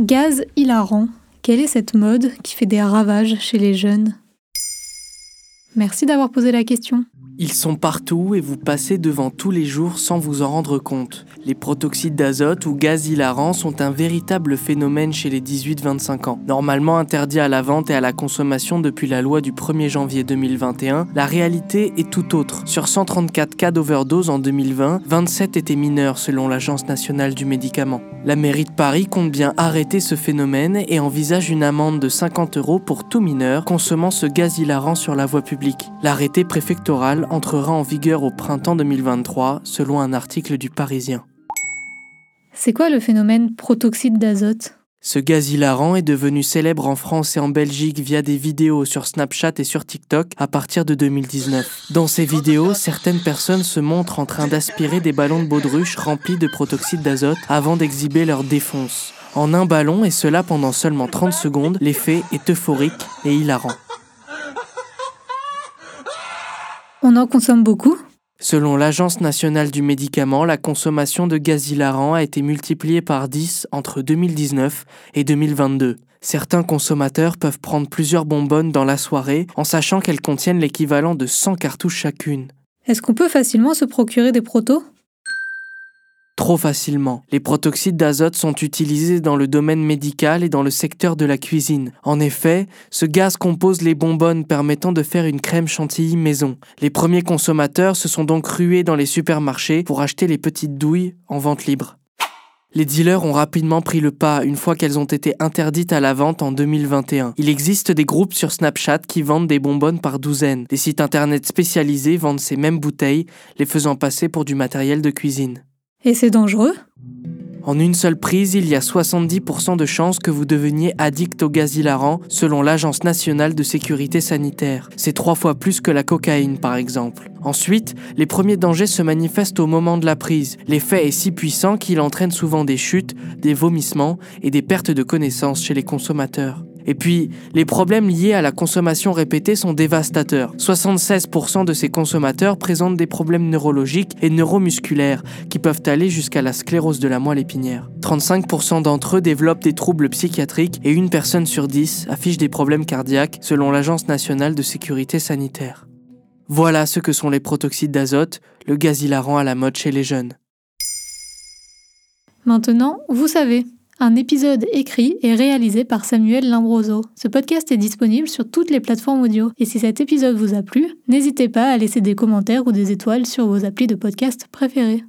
Gaz hilarant. Quelle est cette mode qui fait des ravages chez les jeunes ? Merci d'avoir posé la question. Ils sont partout et vous passez devant tous les jours sans vous en rendre compte. Les protoxydes d'azote ou gaz hilarants sont un véritable phénomène chez les 18-25 ans. Normalement interdit à la vente et à la consommation depuis la loi du 1er janvier 2021, la réalité est tout autre. Sur 134 cas d'overdose en 2020, 27 étaient mineurs selon l'Agence nationale du médicament. La mairie de Paris compte bien arrêter ce phénomène et envisage une amende de 50 € pour tout mineur consommant ce gaz hilarant sur la voie publique. L'arrêté préfectoral entrera en vigueur au printemps 2023, selon un article du Parisien. C'est quoi le phénomène protoxyde d'azote ? Ce gaz hilarant est devenu célèbre en France et en Belgique via des vidéos sur Snapchat et sur TikTok à partir de 2019. Dans ces vidéos, certaines personnes se montrent en train d'aspirer des ballons de baudruche remplis de protoxyde d'azote avant d'exhiber leur défonce. En un ballon, et cela pendant seulement 30 secondes, l'effet est euphorique et hilarant. On en consomme beaucoup ? Selon l'Agence nationale du médicament, la consommation de gaz hilarant a été multipliée par 10 entre 2019 et 2022. Certains consommateurs peuvent prendre plusieurs bonbonnes dans la soirée en sachant qu'elles contiennent l'équivalent de 100 cartouches chacune. Est-ce qu'on peut facilement se procurer des protos ? Trop facilement. Les protoxydes d'azote sont utilisés dans le domaine médical et dans le secteur de la cuisine. En effet, ce gaz compose les bonbonnes permettant de faire une crème chantilly maison. Les premiers consommateurs se sont donc rués dans les supermarchés pour acheter les petites douilles en vente libre. Les dealers ont rapidement pris le pas une fois qu'elles ont été interdites à la vente en 2021. Il existe des groupes sur Snapchat qui vendent des bonbonnes par douzaines. Des sites internet spécialisés vendent ces mêmes bouteilles, les faisant passer pour du matériel de cuisine. Et c'est dangereux ? En une seule prise, il y a 70% de chances que vous deveniez addict au gaz hilarant, selon l'Agence nationale de sécurité sanitaire. C'est 3 fois plus que la cocaïne, par exemple. Ensuite, les premiers dangers se manifestent au moment de la prise. L'effet est si puissant qu'il entraîne souvent des chutes, des vomissements et des pertes de connaissance chez les consommateurs. Et puis, les problèmes liés à la consommation répétée sont dévastateurs. 76% de ces consommateurs présentent des problèmes neurologiques et neuromusculaires qui peuvent aller jusqu'à la sclérose de la moelle épinière. 35% d'entre eux développent des troubles psychiatriques et 1 personne sur 10 affiche des problèmes cardiaques selon l'Agence nationale de sécurité sanitaire. Voilà ce que sont les protoxydes d'azote, le gaz hilarant à la mode chez les jeunes. Maintenant, vous savez. Un épisode écrit et réalisé par Samuel Lambroso. Ce podcast est disponible sur toutes les plateformes audio. Et si cet épisode vous a plu, n'hésitez pas à laisser des commentaires ou des étoiles sur vos applis de podcast préférés.